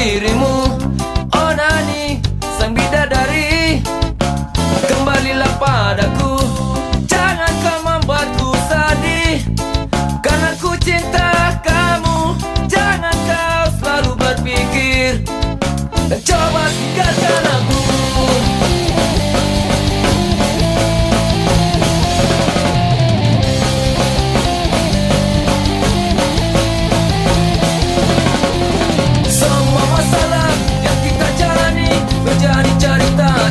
dirimu, Onani sang bidadari. Kembalilah padaku, jangan kau membuatku sedih, karena ku cinta kamu. Jangan kau selalu berpikir dan coba tinggalkan aku.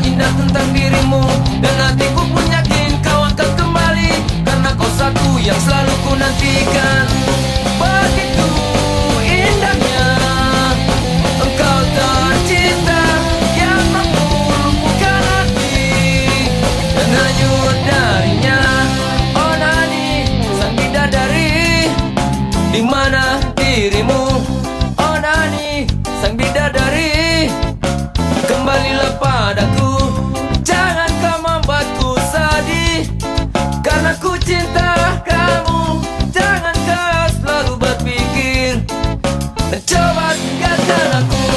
Indah tentang dirimu, dan hatiku pun yakin kau akan kembali, karena kau satu yang selalu ku nantikan. Begitu indahnya engkau tercinta, yang meluluhkan hati dan hanyut darinya. Onani sang bidadari, di mana dirimu, Onani sang bidadari. Kembalilah padaku, aku cinta kamu. Jangan kau selalu berpikir dan coba tinggalkan aku.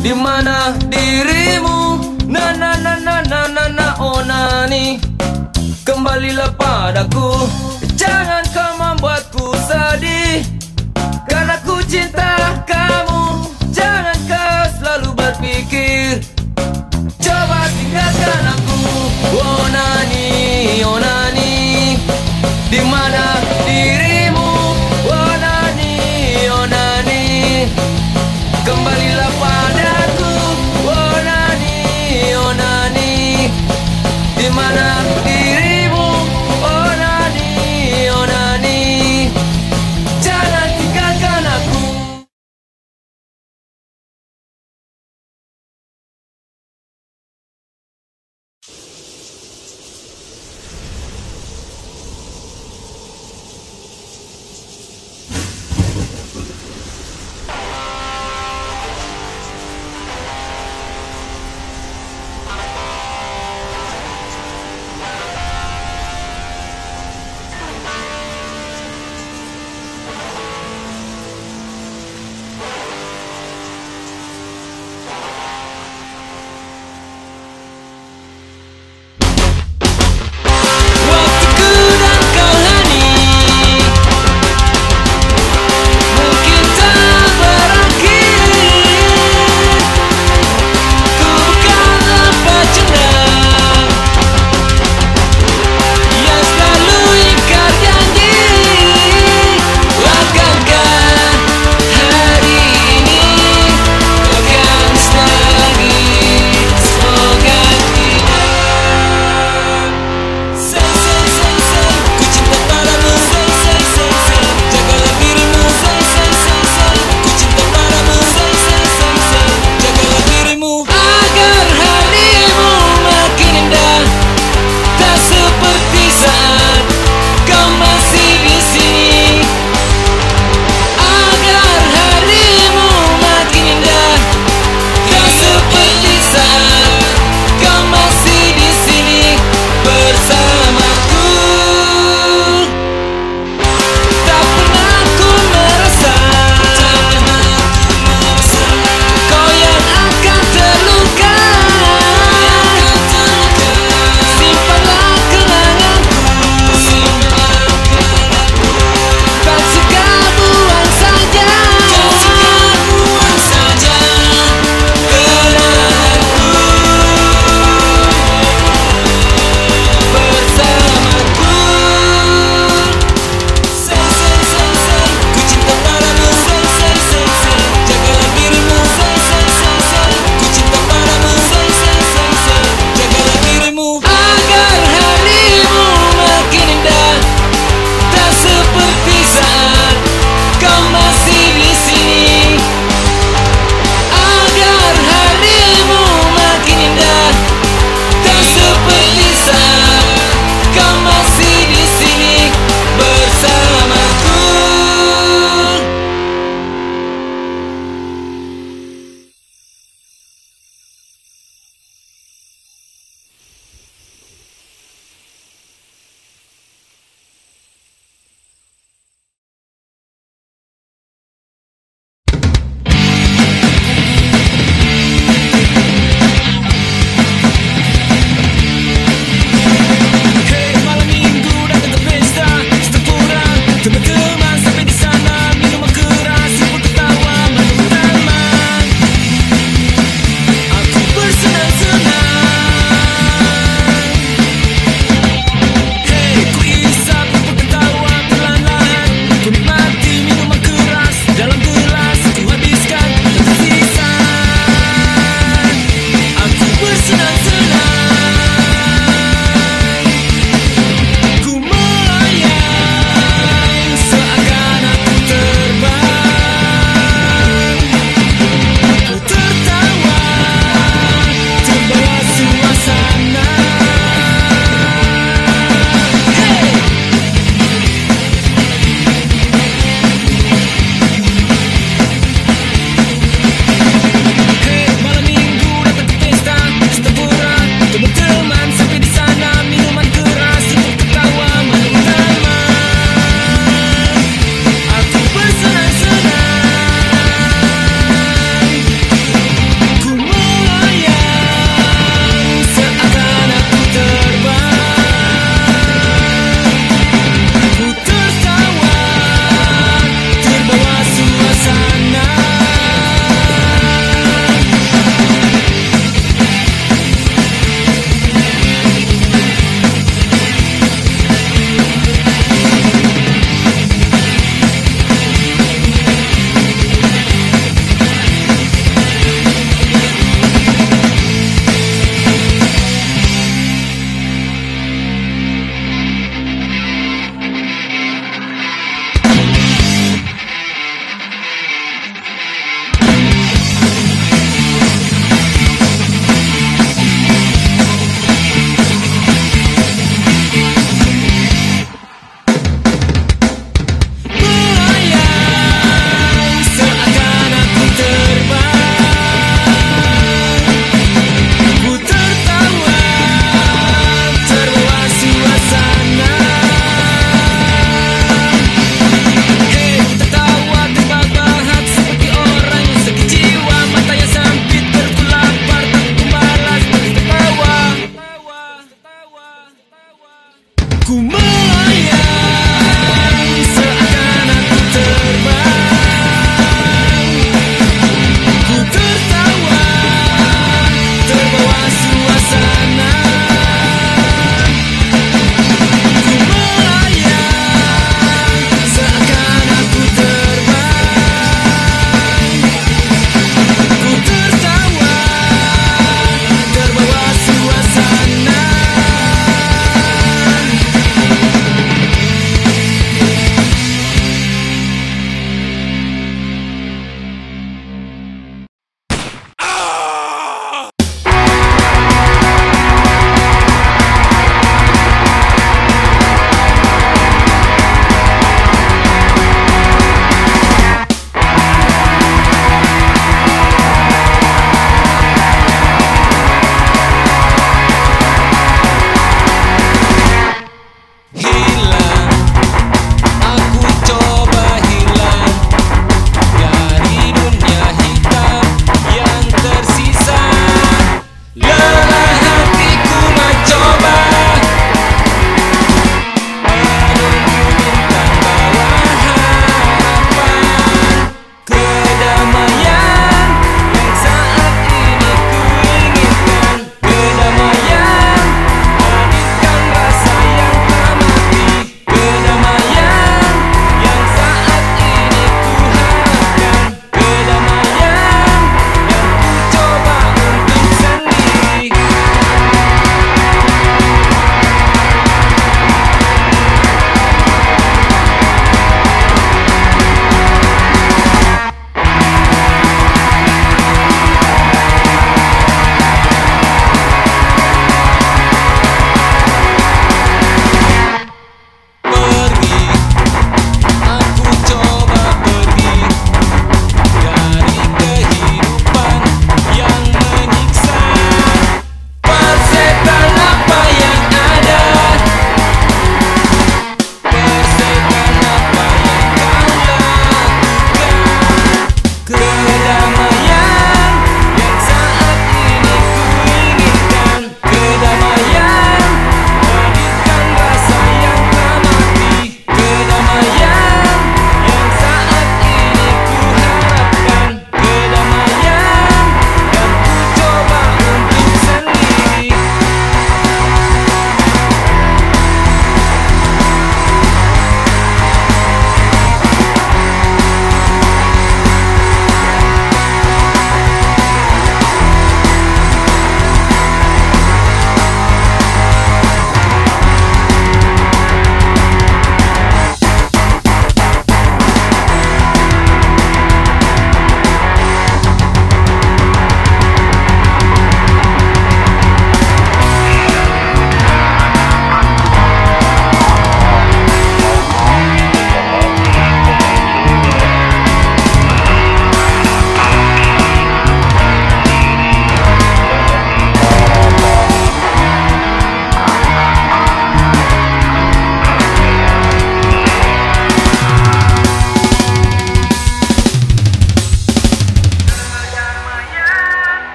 Di mana dirimu, na na na na na na na, Onani, kembalilah padaku. Jangan kau membuatku sedih, karena ku cinta kamu. Jangan kau selalu berpikir, coba tinggalkan aku. Onani, Onani, di mana dirimu, Onani, Onani, kembalilah padaku. Di mana dirimu, Onani.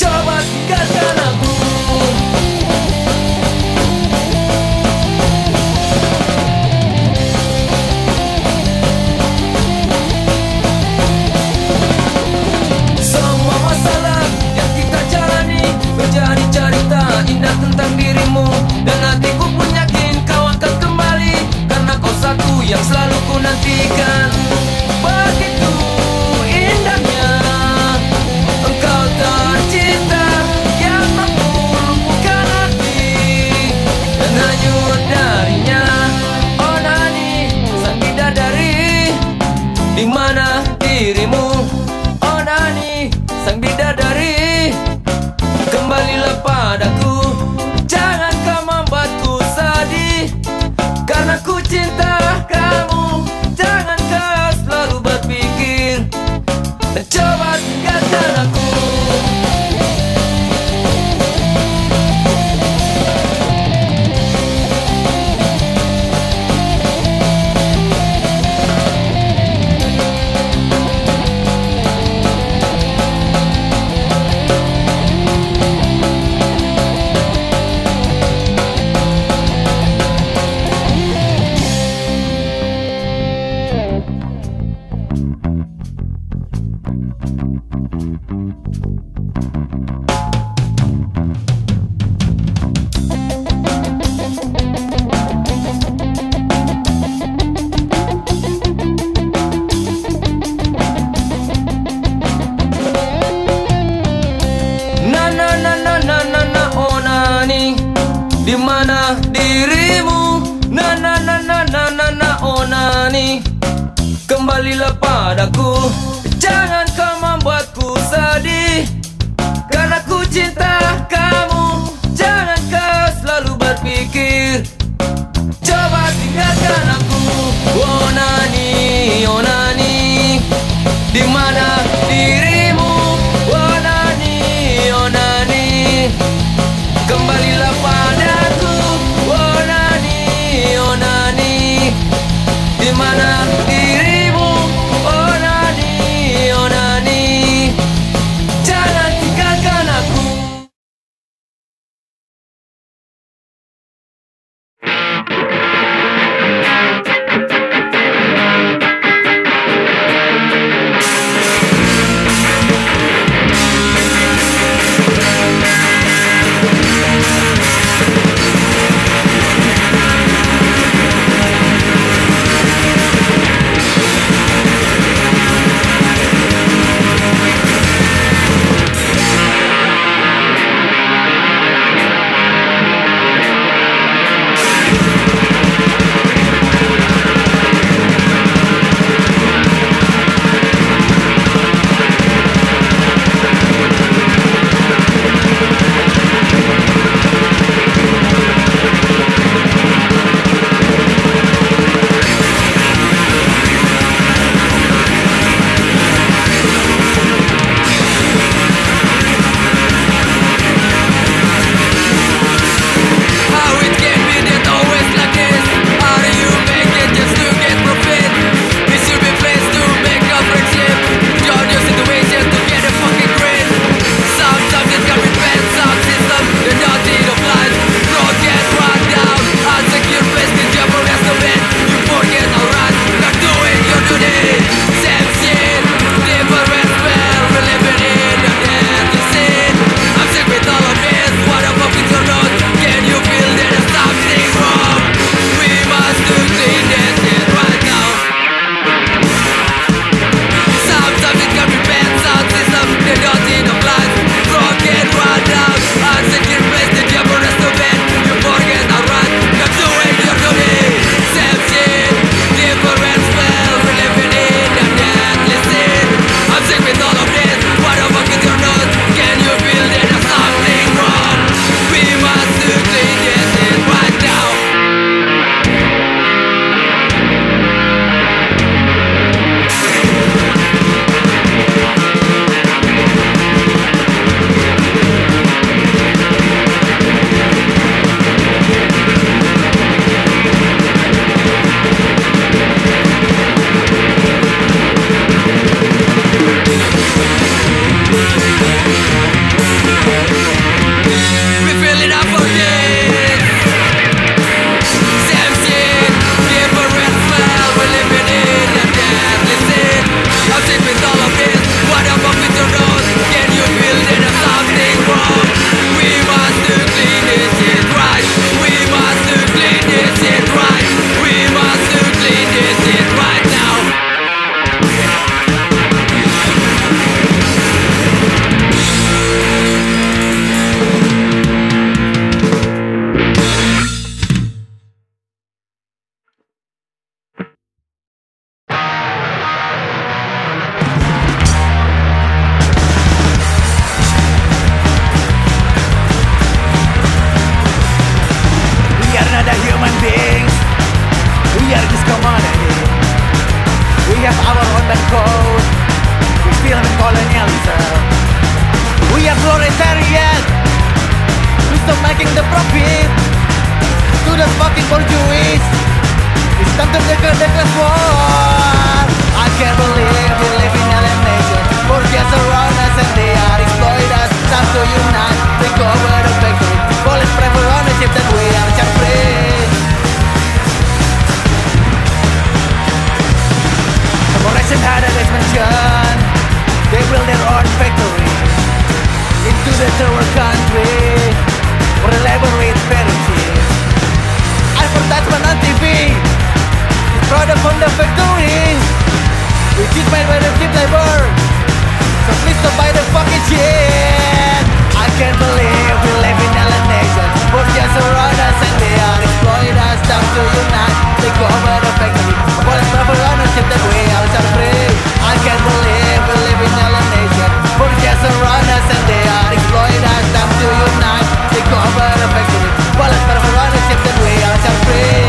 coba tinggalkan aku. Semua masalah yang kita jalani menjadi cerita indah tentang dirimu, dan hatiku pun yakin kau akan kembali, karena kau satu yang selalu ku nantikan. Begitu indahnya engkau tercinta yang meluluhkan hati, dan hanyut darinya onani sang bidadari. Dimana dirimu onani sang bidadari? Kembalilah padaku, jangan kau membuatku sedih, karena ku cinta kamu. Jangan kau selalu berpikir dan coba tinggalkan aku. Dimana dirimu? Na na na na na na na onani, kembalilah padaku. Jangan kau membuatku sedih, karena ku cinta kamu. Jangan kau selalu berpikir, coba tinggalkan aku. Onani, onani, dimana dirimu? Onani, onani, kembalilah padaku. Dimana dirimu, onani? taking the profit to the fucking bourgeois. It's time to declare the class war. I can't believe we live in alienation. Forget around us and they are exploiting us. Time to unite, take over the factory. Police prefer ownership that we are just free. Corporation had an expansion. They build their own factory into the third country for the labor with parity. Advertisement on TV is product from the factory, which is made by the cheap labor. So please don't buy the fucking shit. I can't believe we live in alienation. Bourgeois surround us and they are exploiting us. Time to unite, take over the factory. Police prefer ownership that we are set free. I can't believe we live in alienation. Bourgeois surround us and they are exploiting us. Time to unite, take over the factory. Police prefer ownership that we are set free.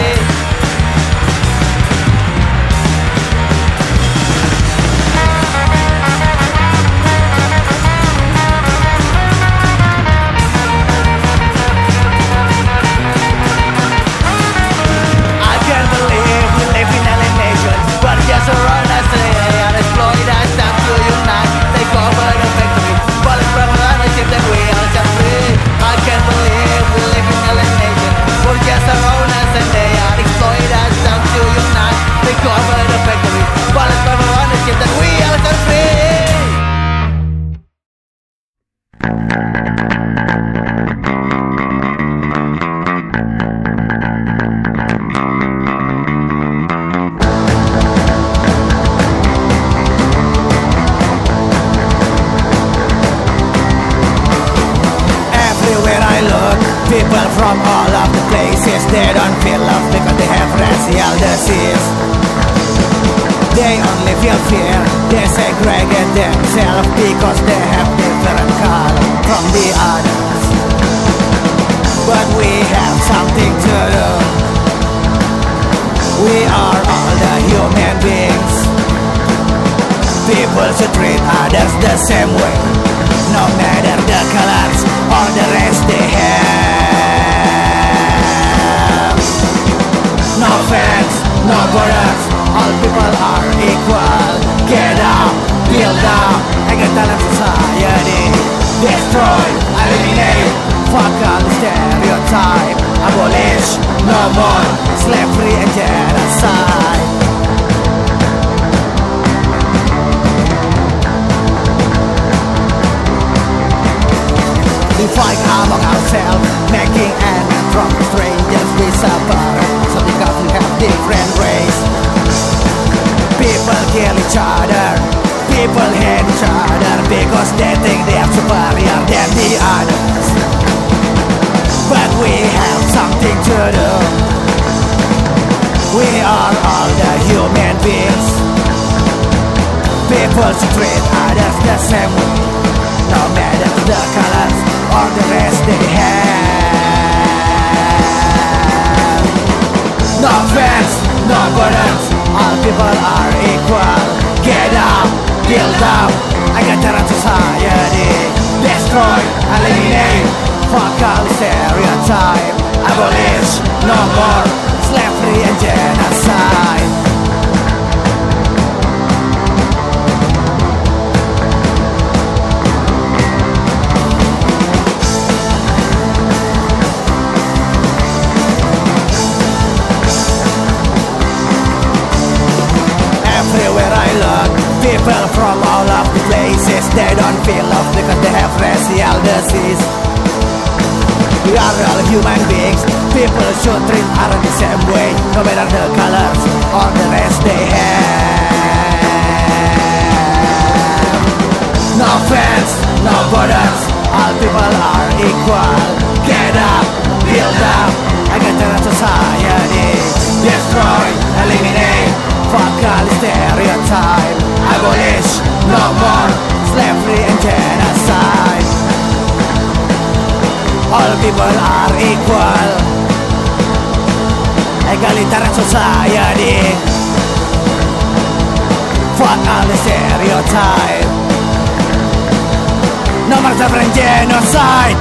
Genocide.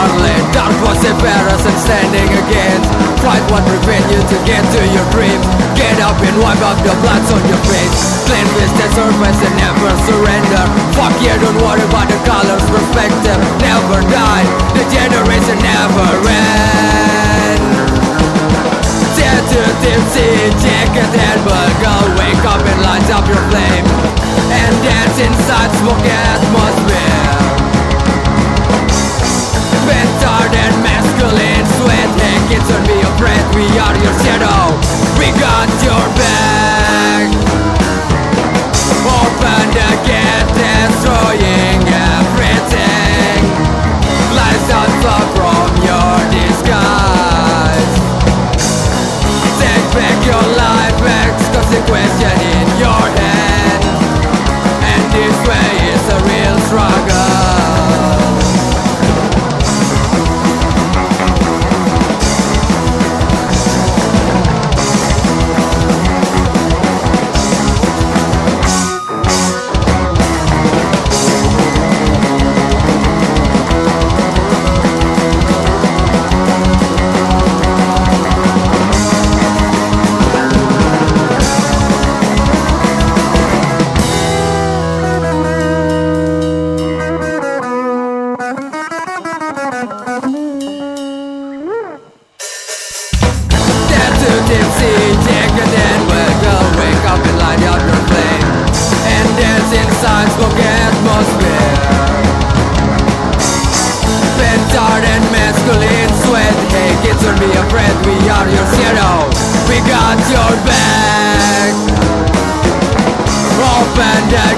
lonely, dark perseverance and standing against. Pride won't prevent you to get to your dreams. Get up and wipe up the blood on your face. Clean with the serpents and never surrender. Fuck yeah, don't worry about the colors, perspective. Never die, the generation never end. Dead to tipsy, jacket and burger. Wake up and light up your flame. And dance inside smoke atmosphere. Bastard and masculine sweat neck, it's on me your breath, we are your shadow. We got your back. Open the gate, destroying everything. Lies out far from your disguise. Take back your life, X consequences in your hand. And this way is a real struggle.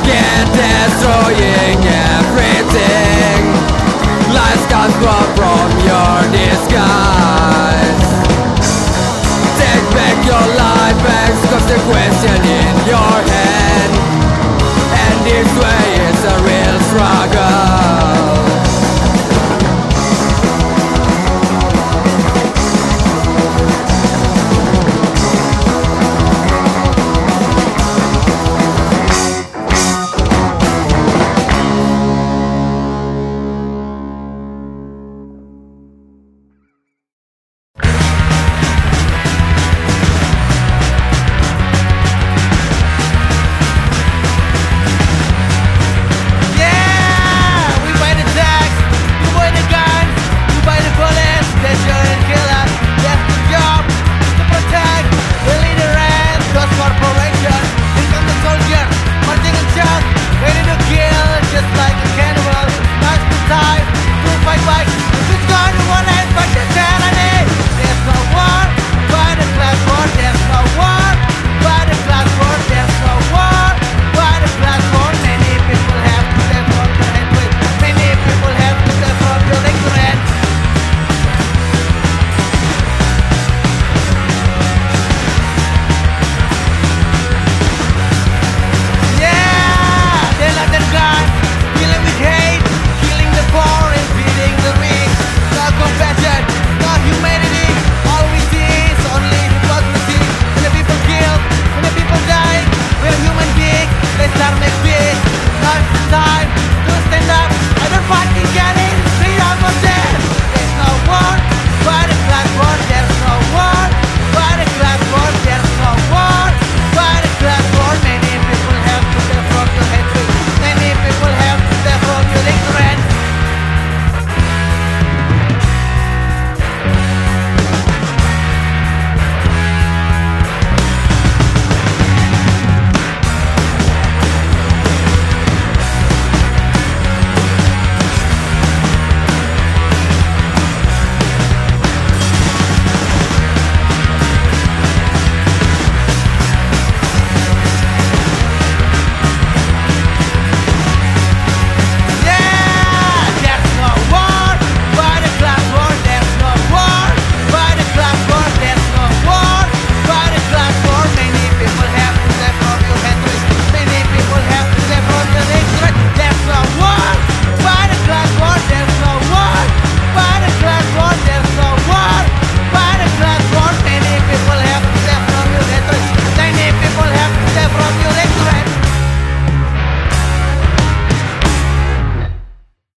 Again, destroying everything. Life's got problems.